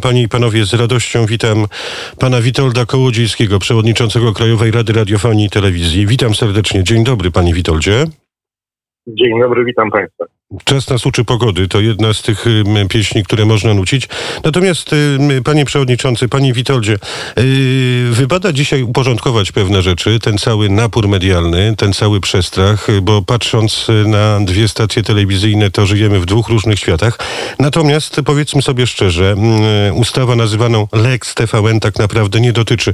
Panie i panowie, z radością witam pana Witolda Kołodziejskiego, przewodniczącego Krajowej Rady Radiofonii i Telewizji. Witam serdecznie. Dzień dobry, panie Witoldzie. Dzień dobry, witam państwa. Czas nas uczy pogody, to jedna z tych pieśni, które można nucić. Natomiast, panie przewodniczący, panie Witoldzie, wypada dzisiaj uporządkować pewne rzeczy, ten cały napór medialny, ten cały przestrach, bo patrząc na dwie stacje telewizyjne, to żyjemy w dwóch różnych światach. Natomiast, powiedzmy sobie szczerze, ustawa nazywaną Lex TVN tak naprawdę nie dotyczy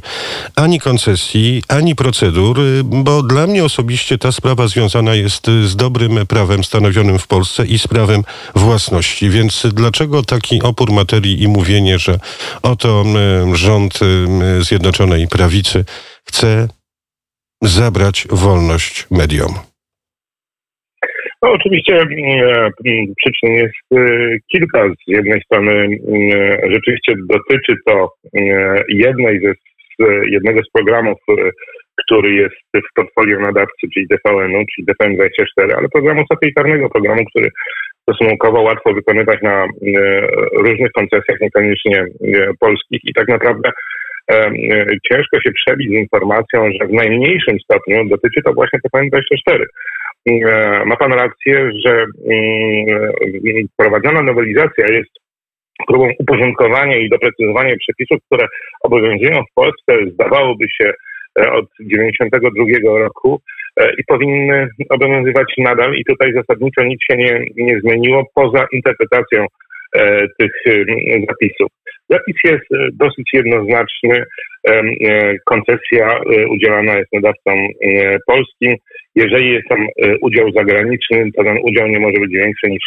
ani koncesji, ani procedur, bo dla mnie osobiście ta sprawa związana jest z dobrym prawem stanowionym w Polsce i z prawem własności. Więc dlaczego taki opór materii i mówienie, że oto rząd Zjednoczonej Prawicy chce zabrać wolność mediom? No, oczywiście przyczyn jest kilka. Z jednej strony rzeczywiście dotyczy to jednego z programów, który jest w portfolio nadawcy, czyli TVN-u, czyli TVN24, ale programu satelitarnego, programu, który stosunkowo łatwo wykonywać na różnych koncesjach, niekoniecznie polskich, i tak naprawdę ciężko się przebić z informacją, że w najmniejszym stopniu dotyczy to właśnie TVN24. Ma pan rację, że prowadzona nowelizacja jest próbą uporządkowania i doprecyzowania przepisów, które obowiązują w Polsce, zdawałoby się, od 1992 roku i powinny obowiązywać nadal, i tutaj zasadniczo nic się nie zmieniło poza interpretacją tych zapisów. Zapis jest dosyć jednoznaczny. Koncesja udzielana jest nadawcom polskim. Jeżeli jest tam udział zagraniczny, to ten udział nie może być większy niż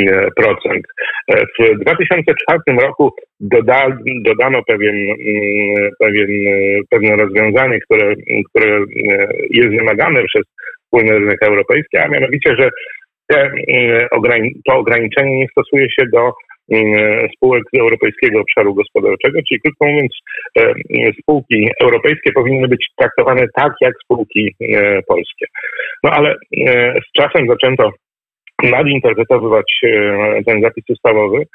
49%. W 2004 roku dodano pewne rozwiązanie, które jest wymagane przez wspólny rynek europejski, a mianowicie, że to ograniczenie nie stosuje się do spółek Europejskiego Obszaru Gospodarczego, czyli krótko mówiąc, spółki europejskie powinny być traktowane tak jak spółki polskie. No ale z czasem zaczęto nadinterpretowywać ten zapis ustawowy,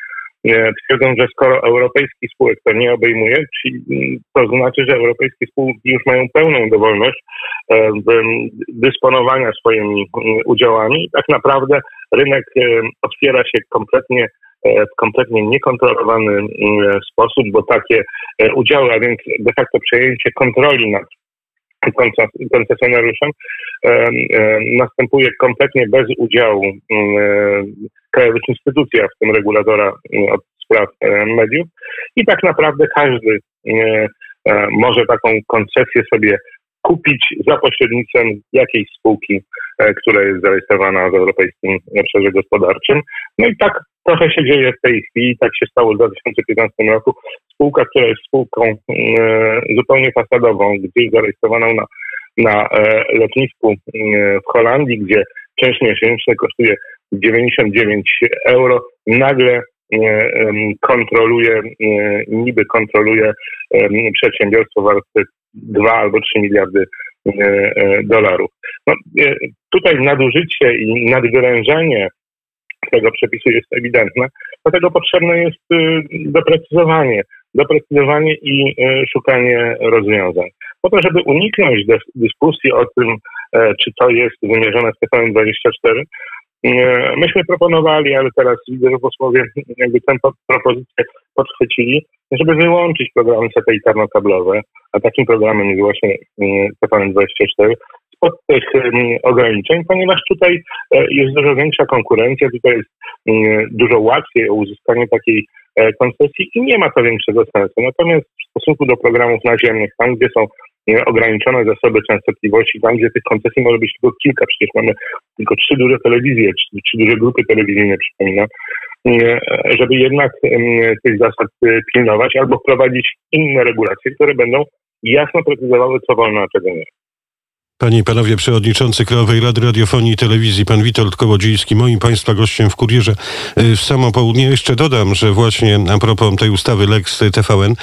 twierdząc, że skoro europejskich spółek to nie obejmuje, to znaczy, że europejskie spółki już mają pełną dowolność dysponowania swoimi udziałami. Tak naprawdę rynek otwiera się w kompletnie niekontrolowany sposób, bo takie udziały, a więc de facto przejęcie kontroli nad koncesjonariuszem następuje kompletnie bez udziału krajowych instytucji, a w tym regulatora od spraw mediów, i tak naprawdę każdy może taką koncesję sobie kupić za pośrednictwem jakiejś spółki, która jest zarejestrowana w Europejskim Obszarze Gospodarczym. No i tak trochę się dzieje w tej chwili, tak się stało w 2015 roku. Spółka, która jest spółką zupełnie fasadową, gdzieś zarejestrowaną na lotnisku w Holandii, gdzie czynsz miesięczny kosztuje 99 euro, nagle niby kontroluje przedsiębiorstwo warte 2 albo 3 miliardy dolarów. No, tutaj nadużycie i nadwyrężenie tego przepisu jest ewidentne, dlatego potrzebne jest doprecyzowanie i szukanie rozwiązań. Po to, żeby uniknąć dyskusji o tym, czy to jest wymierzone w TVN24, myśmy proponowali, ale teraz widzę, że posłowie jakby tę propozycję podchwycili, żeby wyłączyć programy satelitarno-kablowe, a takim programem jest właśnie TVN24, spod tych ograniczeń, ponieważ tutaj jest dużo większa konkurencja, tutaj jest dużo łatwiej o uzyskanie takiej koncesji i nie ma to większego sensu. Natomiast w stosunku do programów naziemnych, tam gdzie są ograniczone zasoby częstotliwości, tam gdzie tych koncesji może być tylko kilka, przecież mamy tylko 3 duże telewizje, 3 duże grupy telewizyjne, przypominam, żeby jednak tych zasad pilnować albo wprowadzić inne regulacje, które będą jasno precyzowały, co wolno, a czego nie. Panie i panowie, przewodniczący Krajowej Rady Radiofonii i Telewizji, pan Witold Kołodziejski, moim państwa gościem w Kurierze w samo południe. Jeszcze dodam, że właśnie a propos tej ustawy Lex TVN,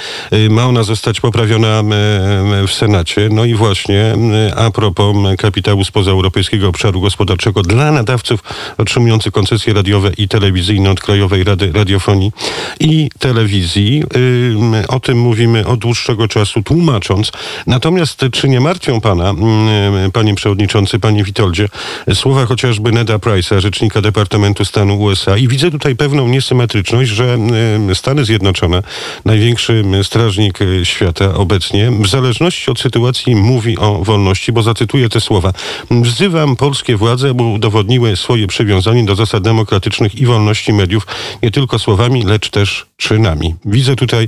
ma ona zostać poprawiona w Senacie. No i właśnie a propos kapitału spoza Europejskiego Obszaru Gospodarczego dla nadawców otrzymujących koncesje radiowe i telewizyjne od Krajowej Rady Radiofonii i Telewizji. O tym mówimy od dłuższego czasu, tłumacząc. Natomiast czy nie martwią pana, panie przewodniczący, panie Witoldzie, słowa chociażby Neda Price'a, rzecznika Departamentu Stanu USA, i widzę tutaj pewną niesymetryczność, że Stany Zjednoczone, największy strażnik świata obecnie, w zależności od sytuacji mówi o wolności, bo zacytuję te słowa: wzywam polskie władze, by udowodniły swoje przywiązanie do zasad demokratycznych i wolności mediów nie tylko słowami, lecz też czynami. Widzę tutaj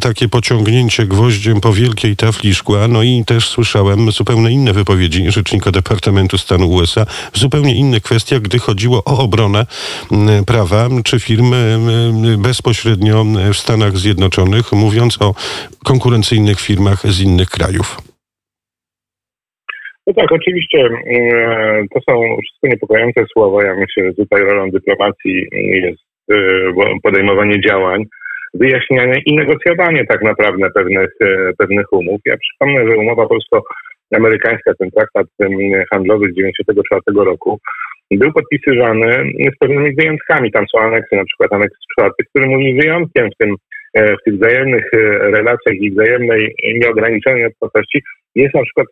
takie pociągnięcie gwoździem po wielkiej tafli szkła, no i też słyszałem zupełnie inne wypowiedzi rzecznika Departamentu Stanu USA w zupełnie innych kwestiach, gdy chodziło o obronę prawa czy firmy bezpośrednio w Stanach Zjednoczonych, mówiąc o konkurencyjnych firmach z innych krajów. No tak, oczywiście to są wszystko niepokojące słowa. Ja myślę, że tutaj rolą dyplomacji jest podejmowanie działań, wyjaśnianie i negocjowanie tak naprawdę pewnych umów. Ja przypomnę, że umowa polsko-amerykańska, ten traktat handlowy z 1994 roku, był podpisywany z pewnymi wyjątkami. Tam są aneksy, na przykład aneks 4, który mówi wyjątkiem w tych wzajemnych relacjach i wzajemnej nieograniczonej odpłatności jest na przykład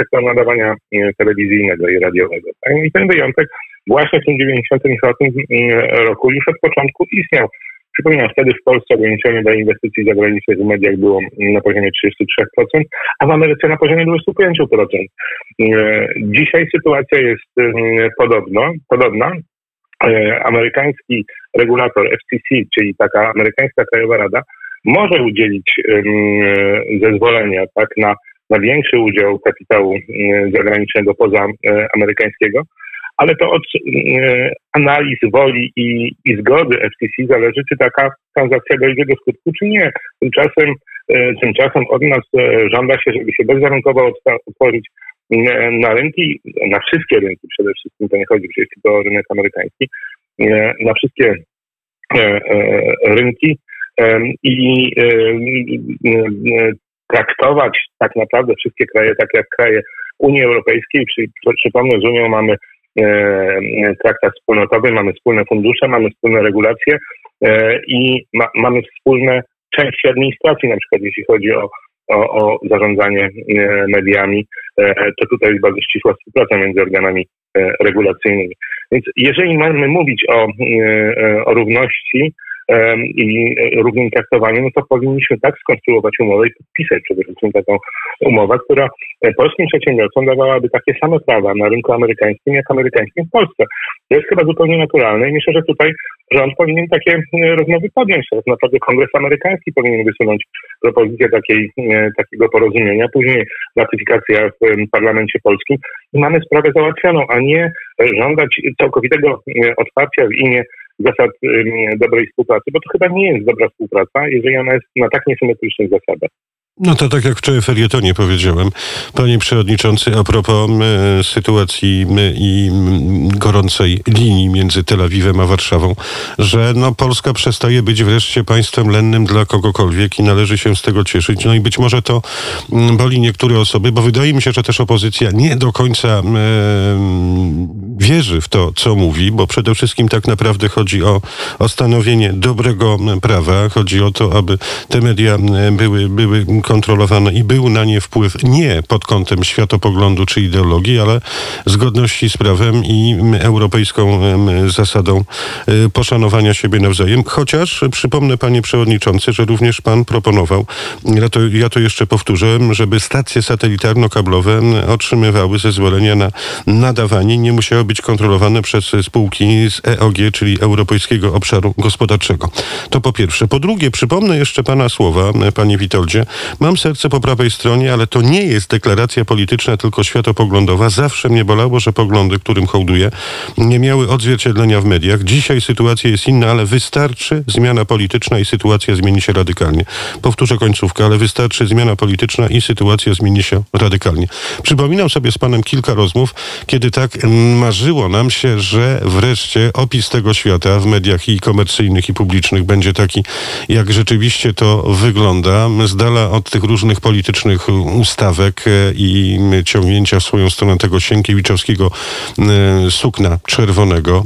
sektor nadawania telewizyjnego i radiowego. I ten wyjątek właśnie w tym 1994 roku już od początku istniał. Przypominam, wtedy w Polsce ograniczenie dla inwestycji zagranicznych w mediach było na poziomie 33%, a w Ameryce na poziomie 25%. Dzisiaj sytuacja jest podobna. Amerykański regulator FCC, czyli taka amerykańska Krajowa Rada, może udzielić zezwolenia na większy udział kapitału zagranicznego poza amerykańskiego, ale to od analiz woli i zgody FTC zależy, czy taka transakcja dojdzie do skutku, czy nie. Tymczasem od nas żąda się, żeby się bezwarunkowo otworzyć na rynki, na wszystkie rynki przede wszystkim, to nie chodzi przecież tylko o rynek amerykański, na wszystkie rynki i traktować tak naprawdę wszystkie kraje tak jak kraje Unii Europejskiej. Przypomnę, z Unią mamy traktat wspólnotowy, mamy wspólne fundusze, mamy wspólne regulacje i mamy wspólne części administracji, na przykład jeśli chodzi o zarządzanie mediami, to tutaj jest bardzo ścisła współpraca między organami regulacyjnymi. Więc jeżeli mamy mówić o równości i równym traktowaniu, no to powinniśmy tak skonstruować umowę i podpisać przede wszystkim taką umowę, która polskim przedsiębiorcom dawałaby takie same prawa na rynku amerykańskim, jak amerykańskim w Polsce. To jest chyba zupełnie naturalne i myślę, że tutaj rząd powinien takie rozmowy podjąć. To naprawdę Kongres amerykański powinien wysunąć propozycję takiego porozumienia, później ratyfikacja w parlamencie polskim i mamy sprawę załatwioną, a nie żądać całkowitego otwarcia w imię zasad dobrej współpracy, bo to chyba nie jest dobra współpraca, jeżeli ona jest na tak niesymetrycznych zasadach. No to tak jak wczoraj w felietonie powiedziałem, panie przewodniczący, a propos sytuacji i gorącej linii między Tel Awiwem a Warszawą, że Polska przestaje być wreszcie państwem lennym dla kogokolwiek i należy się z tego cieszyć. No i być może to boli niektóre osoby, bo wydaje mi się, że też opozycja nie do końca wierzy w to, co mówi, bo przede wszystkim tak naprawdę chodzi o stanowienie dobrego prawa, chodzi o to, aby te media były kontrolowane i był na nie wpływ nie pod kątem światopoglądu czy ideologii, ale zgodności z prawem i europejską zasadą poszanowania siebie nawzajem. Chociaż przypomnę, panie przewodniczący, że również pan proponował, ja to jeszcze powtórzę, żeby stacje satelitarno-kablowe otrzymywały zezwolenia na nadawanie, nie musiały być kontrolowane przez spółki z EOG, czyli Europejskiego Obszaru Gospodarczego. To po pierwsze. Po drugie, przypomnę jeszcze pana słowa, panie Witoldzie, Mam serce po prawej stronie, ale to nie jest deklaracja polityczna, tylko światopoglądowa. Zawsze mnie bolało, że poglądy, którym hołduję, nie miały odzwierciedlenia w mediach. Dzisiaj sytuacja jest inna, ale wystarczy zmiana polityczna i sytuacja zmieni się radykalnie. Powtórzę końcówkę, ale wystarczy zmiana polityczna i sytuacja zmieni się radykalnie. Przypominam sobie z panem kilka rozmów, kiedy tak marzyło nam się, że wreszcie opis tego świata w mediach i komercyjnych, i publicznych będzie taki, jak rzeczywiście to wygląda, z dala od tych różnych politycznych ustawek i ciągnięcia w swoją stronę tego sienkiewiczowskiego sukna czerwonego,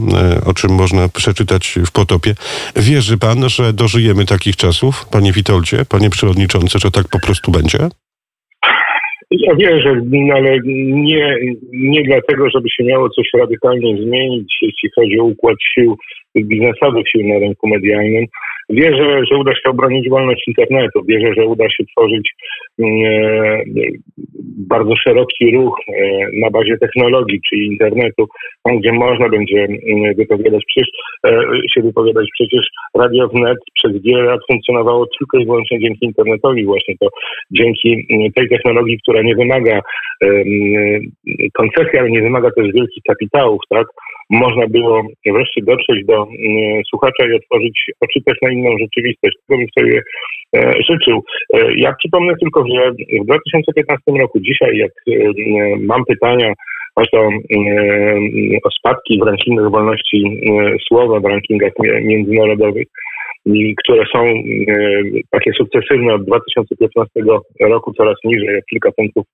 o czym można przeczytać w Potopie. Wierzy pan, że dożyjemy takich czasów, panie Witoldzie, panie przewodniczący, że tak po prostu będzie? Ja wierzę, ale nie dlatego, żeby się miało coś radykalnie zmienić, jeśli chodzi o układ sił, biznesowych sił na rynku medialnym. Wierzę, że uda się obronić wolność internetu. Wierzę, że uda się tworzyć bardzo szeroki ruch na bazie technologii, czyli internetu, tam gdzie można będzie się wypowiadać. Przecież Radio Wnet przez wiele lat funkcjonowało tylko i wyłącznie dzięki internetowi. Właśnie to dzięki tej technologii, która nie wymaga koncesji, ale nie wymaga też wielkich kapitałów, tak? Można było wreszcie dotrzeć do słuchacza i otworzyć oczy też na inną rzeczywistość. Tego bym sobie życzył. Ja przypomnę tylko, że w 2015 roku dzisiaj, jak mam pytania o spadki w rankingach wolności słowa, w rankingach międzynarodowych, które są takie sukcesywne od 2015 roku, coraz niżej, jak kilka punktów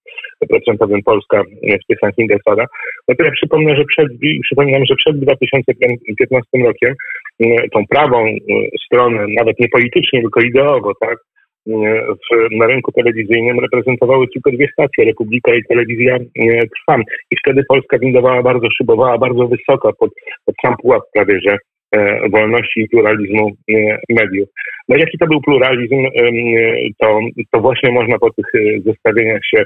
procentowych Polska w tych rankingach spada. No to ja przypominam, że przed 2015 rokiem tą prawą stronę, nawet nie politycznie, tylko ideowo, tak, na rynku telewizyjnym reprezentowały tylko dwie stacje, Republika i Telewizja Trwam. I wtedy Polska szybowała bardzo wysoko pod sam pułap prawie, że wolności i pluralizmu mediów. No jaki to był pluralizm, to właśnie można po tych zestawieniach się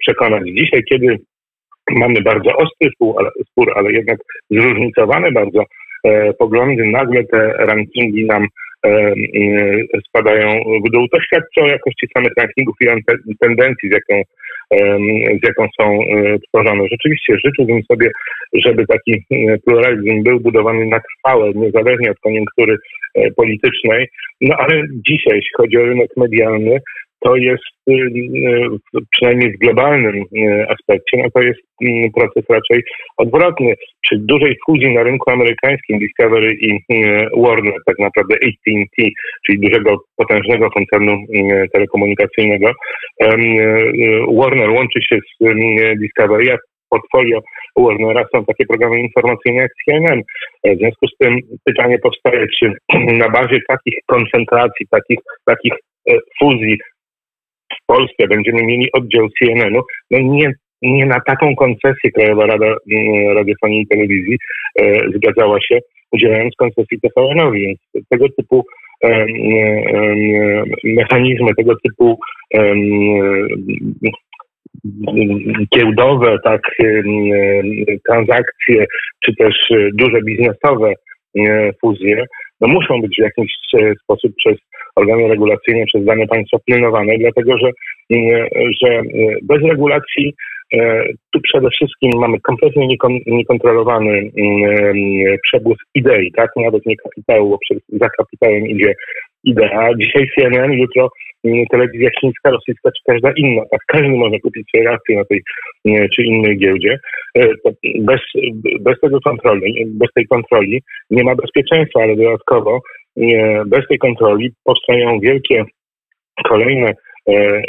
przekonać. Dzisiaj, kiedy mamy bardzo ostry spór, ale jednak zróżnicowane bardzo poglądy, nagle te rankingi nam spadają w dół. To świadczy o jakości samych rankingów i tendencji, z jaką są tworzone. Rzeczywiście życzyłbym sobie, żeby taki pluralizm był budowany na trwałe, niezależnie od koniunktury politycznej. No ale dzisiaj, jeśli chodzi o rynek medialny, to jest, przynajmniej w globalnym aspekcie, no to jest proces raczej odwrotny. Przy dużej fuzji na rynku amerykańskim Discovery i Warner, tak naprawdę AT&T, czyli dużego, potężnego koncernu telekomunikacyjnego, Warner łączy się z Discovery, a w portfolio Warnera są takie programy informacyjne jak CNN. W związku z tym pytanie powstaje, czy na bazie takich koncentracji, takich fuzji w Polsce będziemy mieli oddział CNN-u, no nie na taką koncesję Krajowa Rada Radiofonii i Telewizji zgadzała się, udzielając koncesji TVN-owi, więc tego typu mechanizmy, tego typu giełdowe, tak, transakcje, czy też duże biznesowe fuzje, no muszą być w jakiś sposób przez organy regulacyjne, przez dane państwa pilnowane, dlatego że bez regulacji tu przede wszystkim mamy kompletnie niekontrolowany przebłysk idei, tak? Nawet nie kapitału, bo za kapitałem idzie idea. Dzisiaj CNN, jutro telewizja chińska, rosyjska czy każda inna. Tak, każdy może kupić swoje akcje na tej czy innej giełdzie. To bez tej kontroli nie ma bezpieczeństwa, ale dodatkowo bez tej kontroli powstają wielkie, kolejne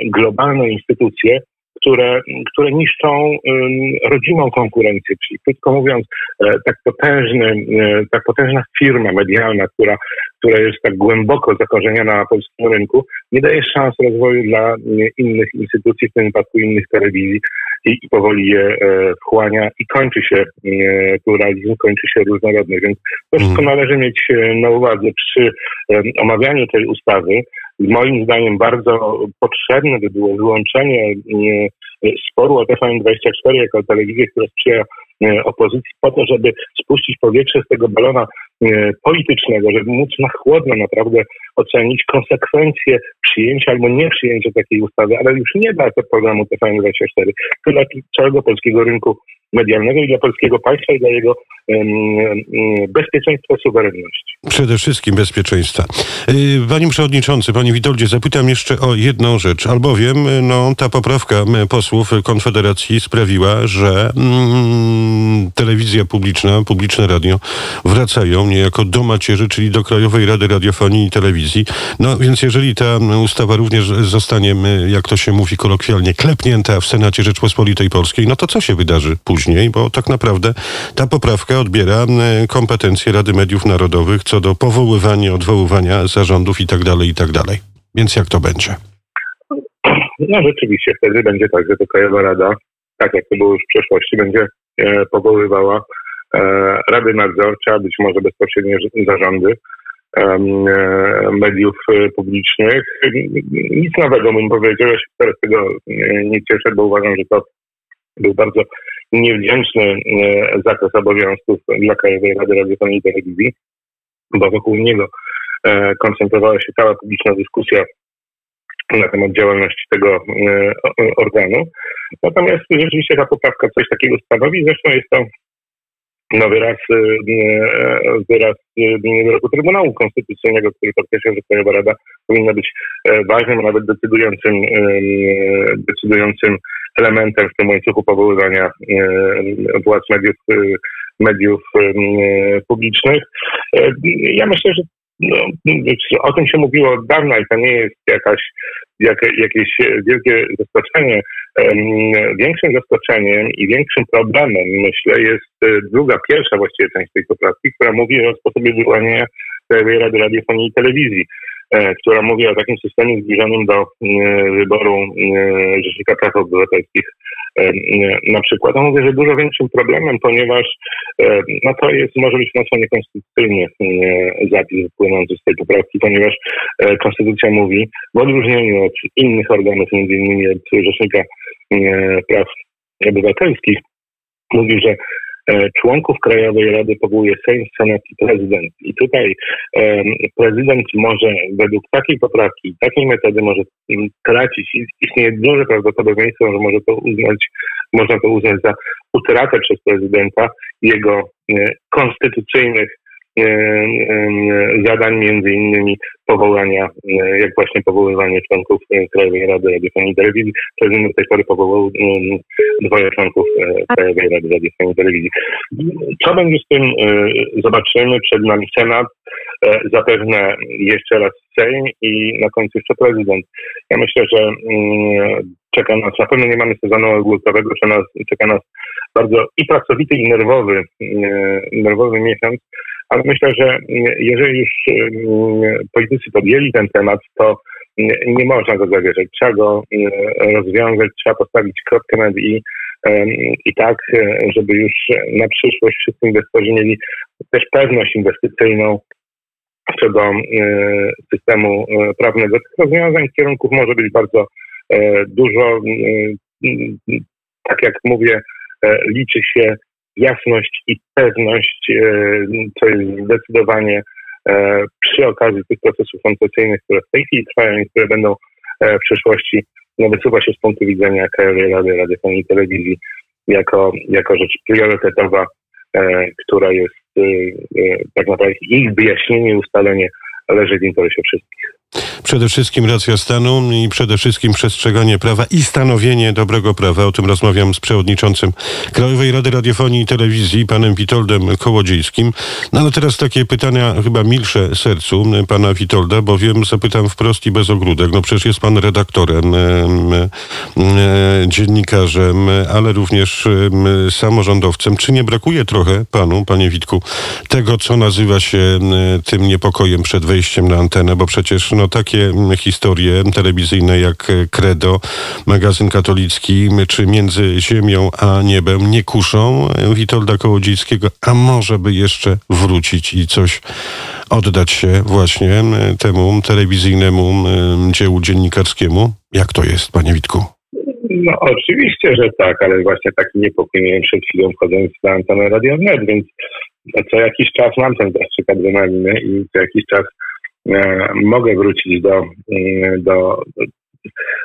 globalne instytucje, które niszczą rodzimą konkurencję, czyli krótko mówiąc, tak potężna firma medialna, która jest tak głęboko zakorzeniona na polskim rynku, nie daje szans rozwoju dla innych instytucji, w tym wypadku innych telewizji i powoli je wchłania i kończy się pluralizm, kończy się różnorodność. Więc to wszystko należy mieć na uwadze przy omawianiu tej ustawy. Moim zdaniem bardzo potrzebne by było wyłączenie sporu o TVN24 jako telewizję, która sprzyja opozycji po to, żeby spuścić powietrze z tego balona politycznego, żeby móc na chłodno naprawdę ocenić konsekwencje przyjęcia albo nieprzyjęcia takiej ustawy, ale już nie dla programu TVN24, tylko dla całego polskiego rynku medialnego i dla polskiego państwa i dla jego bezpieczeństwa, suwerenności. Przede wszystkim bezpieczeństwa. Panie przewodniczący, panie Witoldzie, zapytam jeszcze o jedną rzecz, albowiem ta poprawka posłów Konfederacji sprawiła, że telewizja publiczna, publiczne radio wracają niejako do macierzy, czyli do Krajowej Rady Radiofonii i Telewizji. No więc jeżeli ta ustawa również zostanie, jak to się mówi kolokwialnie, klepnięta w Senacie Rzeczpospolitej Polskiej, no to co się wydarzy później, bo tak naprawdę ta poprawka odbiera kompetencje Rady Mediów Narodowych co do powoływania, odwoływania zarządów i tak dalej, i tak dalej. Więc jak to będzie? No rzeczywiście wtedy będzie tak, że to Krajowa Rada, tak jak to było już w przeszłości, będzie powoływała rady nadzorcze, być może bezpośrednie zarządy mediów publicznych. Nic nowego bym powiedział, ja się teraz tego nie cieszę, bo uważam, że to był bardzo niewdzięczny zakres obowiązków dla Krajowej Rady Radiofonii i Telewizji, bo wokół niego koncentrowała się cała publiczna dyskusja na temat działalności tego organu. Natomiast rzeczywiście ta poprawka coś takiego stanowi, zresztą jest to no wyraz wyroku Trybunału Konstytucyjnego, który podkreśla, że Krajowa Rada powinna być ważnym, a nawet decydującym elementem w tym łańcuchu powoływania władz mediów publicznych. Ja myślę, że o tym się mówiło od dawna i to nie jest jakieś wielkie zaskoczenie. Większym zaskoczeniem i większym problemem, myślę, jest pierwsza właściwie część tej poprawki, która mówi o sposobie wyłania Krajowej Rady Radiofonii i Telewizji, która mówi o takim systemie zbliżonym do wyboru Rzecznika Praw Obywatelskich na przykład. To mówię, że dużo większym problemem, ponieważ to jest, może być mocno niekonstytucyjny zapis płynący z tej poprawki, ponieważ Konstytucja mówi, w odróżnieniu od innych organów, między innymi od Rzecznika Praw Obywatelskich, mówi, że członków Krajowej Rady powołuje Sejm, Senat i Prezydent. I tutaj prezydent może według takiej poprawki, takiej metody może tracić. Istnieje duże prawdopodobieństwo, że można to uznać za utratę przez prezydenta jego konstytucyjnych zadań, między innymi powołania, jak właśnie powoływanie członków Krajowej Rady Radiofonii i Telewizji. Prezydent do tej pory powołał dwoje członków Krajowej Rady Radiofonii i Telewizji. Co będzie z tym? Zobaczymy. Przed nami Senat, zapewne jeszcze raz Sejm i na końcu jeszcze prezydent. Ja myślę, że czeka nas, na pewno nie mamy sezonu ogórkowego, czeka nas bardzo i pracowity, i nerwowy miesiąc, ale myślę, że jeżeli już politycy podjęli ten temat, to nie można go zawierzać. Trzeba go rozwiązać, trzeba postawić kropkę nad i tak, żeby już na przyszłość wszyscy inwestorzy mieli też pewność inwestycyjną co do systemu prawnego. Tych rozwiązań, kierunków może być bardzo dużo. Tak jak mówię, liczy się jasność i pewność, co jest zdecydowanie przy okazji tych procesów koncesyjnych, które w tej chwili trwają i które będą w przyszłości, wysuwa się z punktu widzenia Krajowej Rady Radiofonii i Telewizji jako rzecz priorytetowa, która jest tak naprawdę ich wyjaśnienie i ustalenie leży w interesie wszystkich. Przede wszystkim racja stanu i przede wszystkim przestrzeganie prawa i stanowienie dobrego prawa. O tym rozmawiam z przewodniczącym Krajowej Rady Radiofonii i Telewizji, panem Witoldem Kołodziejskim. No ale teraz takie pytania chyba milsze sercu pana Witolda, bowiem zapytam wprost i bez ogródek. Przecież jest pan redaktorem, dziennikarzem, ale również samorządowcem. Czy nie brakuje trochę panu, panie Witku, tego, co nazywa się tym niepokojem przed wejściem na antenę, bo przecież takie historie telewizyjne jak Kredo, magazyn katolicki czy Między Ziemią a Niebem nie kuszą Witolda Kołodziejskiego, a może by jeszcze wrócić i coś oddać się właśnie temu telewizyjnemu dziełu dziennikarskiemu? Jak to jest, panie Witku? No oczywiście, że tak, ale właśnie taki niepokój miałem przed chwilą wchodząc na antenę Radio Wnet, więc co jakiś czas mam ten zastrzyk adrenaliny i co jakiś czas mogę wrócić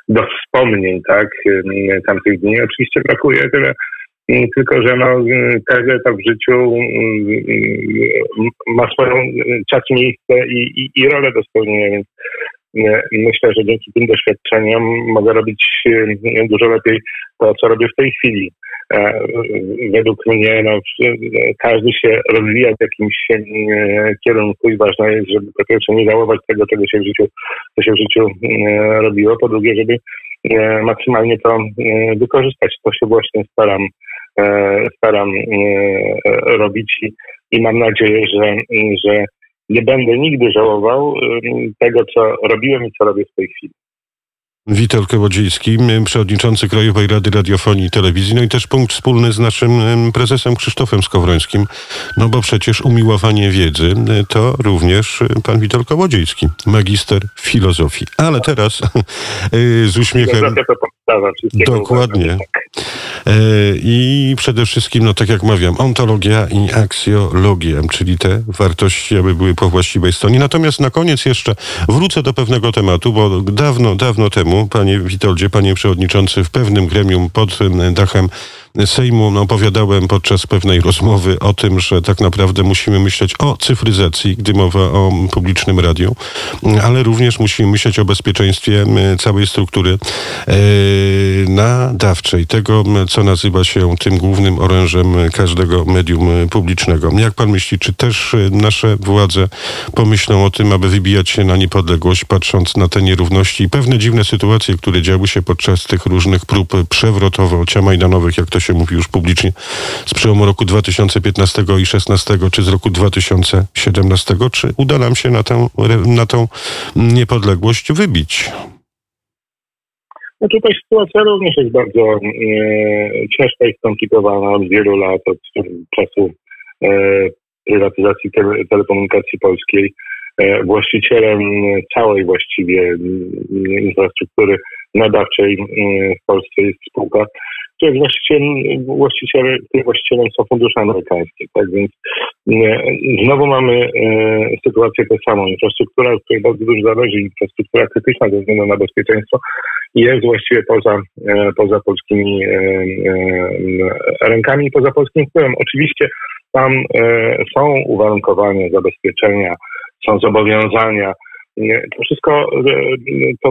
do wspomnień, tak, tamtych dni. Oczywiście brakuje tyle, tylko że no, każdy etap w życiu ma swoją czas, miejsce i rolę do spełnienia, więc myślę, że dzięki tym doświadczeniom mogę robić dużo lepiej to, co robię w tej chwili. Według mnie no, każdy się rozwija w jakimś kierunku i ważne jest, żeby po pierwsze nie żałować tego, czego się w życiu, co się w życiu robiło, po drugie, żeby maksymalnie to wykorzystać. To się właśnie staram robić i mam nadzieję, że nie będę nigdy żałował tego, co robiłem i co robię w tej chwili. Witold Kołodziejski, przewodniczący Krajowej Rady Radiofonii i Telewizji, no i też punkt wspólny z naszym prezesem Krzysztofem Skowrońskim, no bo przecież umiłowanie wiedzy to również pan Witold Kołodziejski, magister filozofii. Ale teraz z uśmiechem... Dokładnie. I przede wszystkim, no tak jak mówiłem, ontologia i aksjologia, czyli te wartości, aby były po właściwej stronie. Natomiast na koniec jeszcze wrócę do pewnego tematu, bo dawno temu, panie Witoldzie, panie przewodniczący, w pewnym gremium pod dachem Sejmu opowiadałem podczas pewnej rozmowy o tym, że tak naprawdę musimy myśleć o cyfryzacji, gdy mowa o publicznym radiu, ale również musimy myśleć o bezpieczeństwie całej struktury nadawczej, tego, co nazywa się tym głównym orężem każdego medium publicznego. Jak pan myśli, czy też nasze władze pomyślą o tym, aby wybijać się na niepodległość, patrząc na te nierówności i pewne dziwne sytuacje, które działy się podczas tych różnych prób przewrotowo-ciamajdanowych, jak to się mówi już publicznie, z przełomu roku 2015 i 2016, czy z roku 2017, czy uda nam się na tą niepodległość wybić? No tutaj sytuacja również jest bardzo ciężka i skomplikowana od wielu lat, od czasu prywatyzacji telekomunikacji polskiej. Właścicielem całej właściwie infrastruktury nadawczej w Polsce jest spółka, której właścicielem są fundusze amerykańskie. Tak więc znowu mamy sytuację tę samą. Infrastruktura, od której bardzo dużo zależy, infrastruktura krytyczna ze względu na bezpieczeństwo, jest właściwie poza polskimi rękami i poza polskim wpływem. Oczywiście tam są uwarunkowania, zabezpieczenia, są zobowiązania. To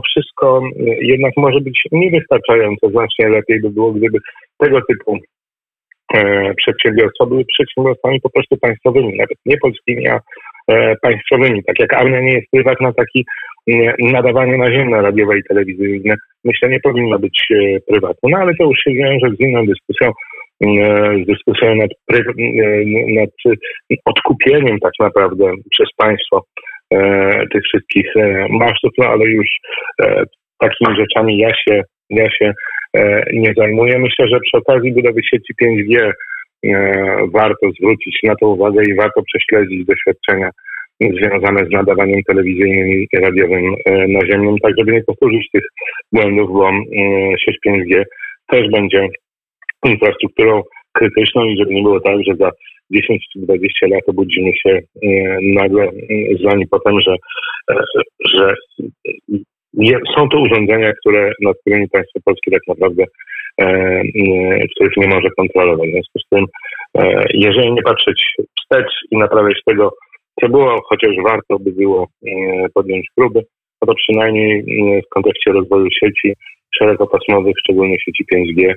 wszystko jednak może być niewystarczające. Znacznie lepiej by było, gdyby tego typu przedsiębiorstwa były przedsiębiorstwami po prostu państwowymi, nawet nie polskimi, a państwowymi. Tak jak armia nie jest prywatna, taki nadawanie naziemne radiowe i telewizyjne, myślę, nie powinno być prywatne. No ale to już się wiąże z inną dyskusją, nad odkupieniem tak naprawdę przez państwo tych wszystkich masztów, no ale już takimi rzeczami ja się nie zajmuję. Myślę, że przy okazji budowy sieci 5G warto zwrócić na to uwagę i warto prześledzić doświadczenia związane z nadawaniem telewizyjnym i radiowym naziemnym, tak żeby nie powtórzyć tych błędów, bo sieć 5G też będzie infrastrukturą krytyczną i żeby nie było tak, że za 10 czy 20 lat obudzimy się nagle znani potem, że są to urządzenia, nad którymi państwo polskie tak naprawdę których nie może kontrolować. W związku z tym, jeżeli nie patrzeć wstecz i naprawiać tego, co było, chociaż warto by było podjąć próby, no to przynajmniej w kontekście rozwoju sieci szerokopasmowych, szczególnie sieci 5G,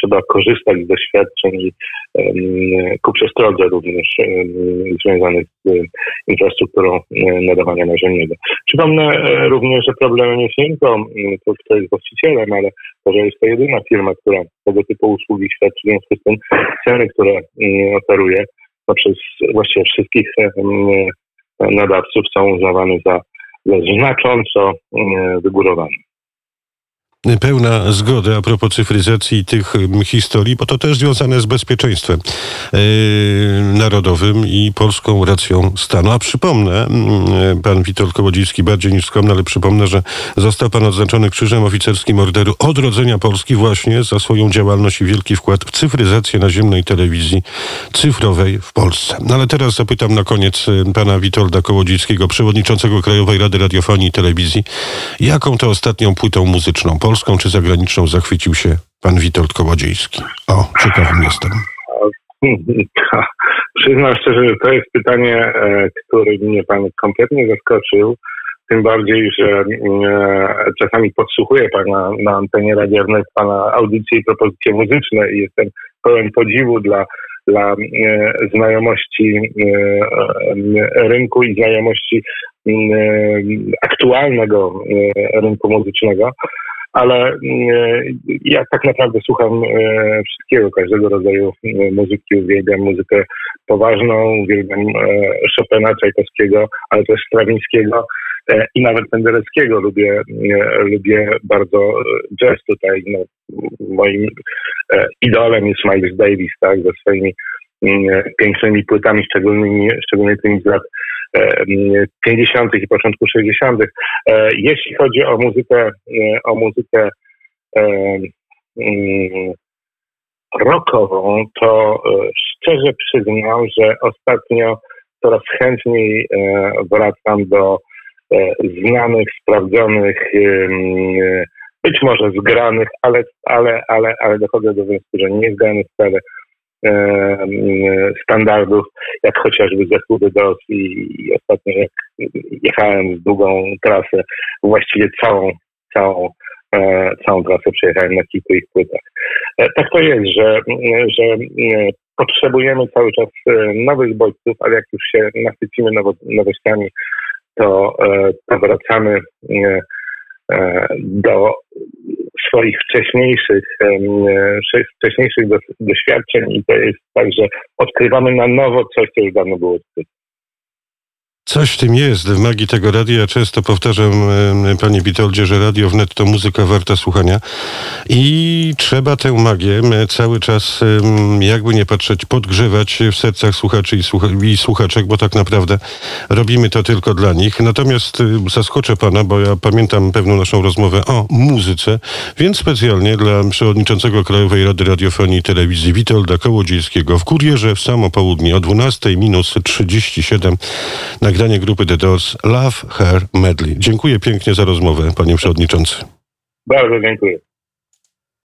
trzeba korzystać z doświadczeń i ku przestrodze również związanych z infrastrukturą nadawania naziemnego. Przypomnę również, że problemem jest nie tylko to, kto jest właścicielem, ale to, że jest to jedyna firma, która tego typu usługi świadczy, w związku z tym ceny, które oferuje przez właściwie wszystkich nadawców, są uznawane za znacząco wygórowane. pełna zgoda a propos cyfryzacji tych historii, bo to też związane z bezpieczeństwem narodowym i polską racją stanu. A przypomnę, pan Witold Kołodziejski bardziej niż skromny, ale przypomnę, że został pan odznaczony Krzyżem Oficerskim Orderu Odrodzenia Polski właśnie za swoją działalność i wielki wkład w cyfryzację naziemnej telewizji cyfrowej w Polsce. No ale teraz zapytam na koniec pana Witolda Kołodziejskiego, przewodniczącego Krajowej Rady Radiofonii i Telewizji, jaką to ostatnią płytą muzyczną, polską czy zagraniczną, zachwycił się pan Witold Kołodziejski? O, ciekawym jestem. Przyznam szczerze, że to jest pytanie, które mnie pan kompletnie zaskoczył. Tym bardziej, że czasami podsłuchuję pana na antenie Radia Wnet, pana audycje i propozycje muzyczne i jestem pełen podziwu dla znajomości rynku i znajomości aktualnego rynku muzycznego, ale ja tak naprawdę słucham wszystkiego, każdego rodzaju muzyki. Uwielbiam muzykę poważną, uwielbiam Chopina, Czajkowskiego, ale też Stravińskiego i nawet Pendereckiego. Lubię bardzo jazz tutaj. No, moim idolem jest Miles Davis, tak, ze swoimi pięknymi płytami, szczególnie tymi z lat 50. i początku 60. Jeśli chodzi o muzykę rockową, to szczerze przyznam, że ostatnio coraz chętniej wracam do znanych, sprawdzonych, być może zgranych, ale dochodzę do wniosku, że nie zgranych wcale standardów, jak chociażby The Doors i ostatnio jak jechałem w długą trasę, właściwie całą trasę przejechałem na kilku ich płytach. Tak to jest, że potrzebujemy cały czas nowych bodźców, ale jak już się nasycimy nowościami, to wracamy do swoich wcześniejszych doświadczeń i to jest tak, że odkrywamy na nowo coś, co już dawno było odkryte. Coś w tym jest, w magii tego radia. Ja często powtarzam, panie Witoldzie, że Radio Wnet to muzyka warta słuchania i trzeba tę magię cały czas, jakby nie patrzeć, podgrzewać w sercach słuchaczy i słuchaczek, bo tak naprawdę robimy to tylko dla nich. Natomiast zaskoczę pana, bo ja pamiętam pewną naszą rozmowę o muzyce, więc specjalnie dla przewodniczącego Krajowej Rady Radiofonii i Telewizji Witolda Kołodziejskiego w Kurierze w samo południe o 12:37 nagranie grupy The Doors, Love Her Medley. Dziękuję pięknie za rozmowę, panie przewodniczący. Bardzo dziękuję.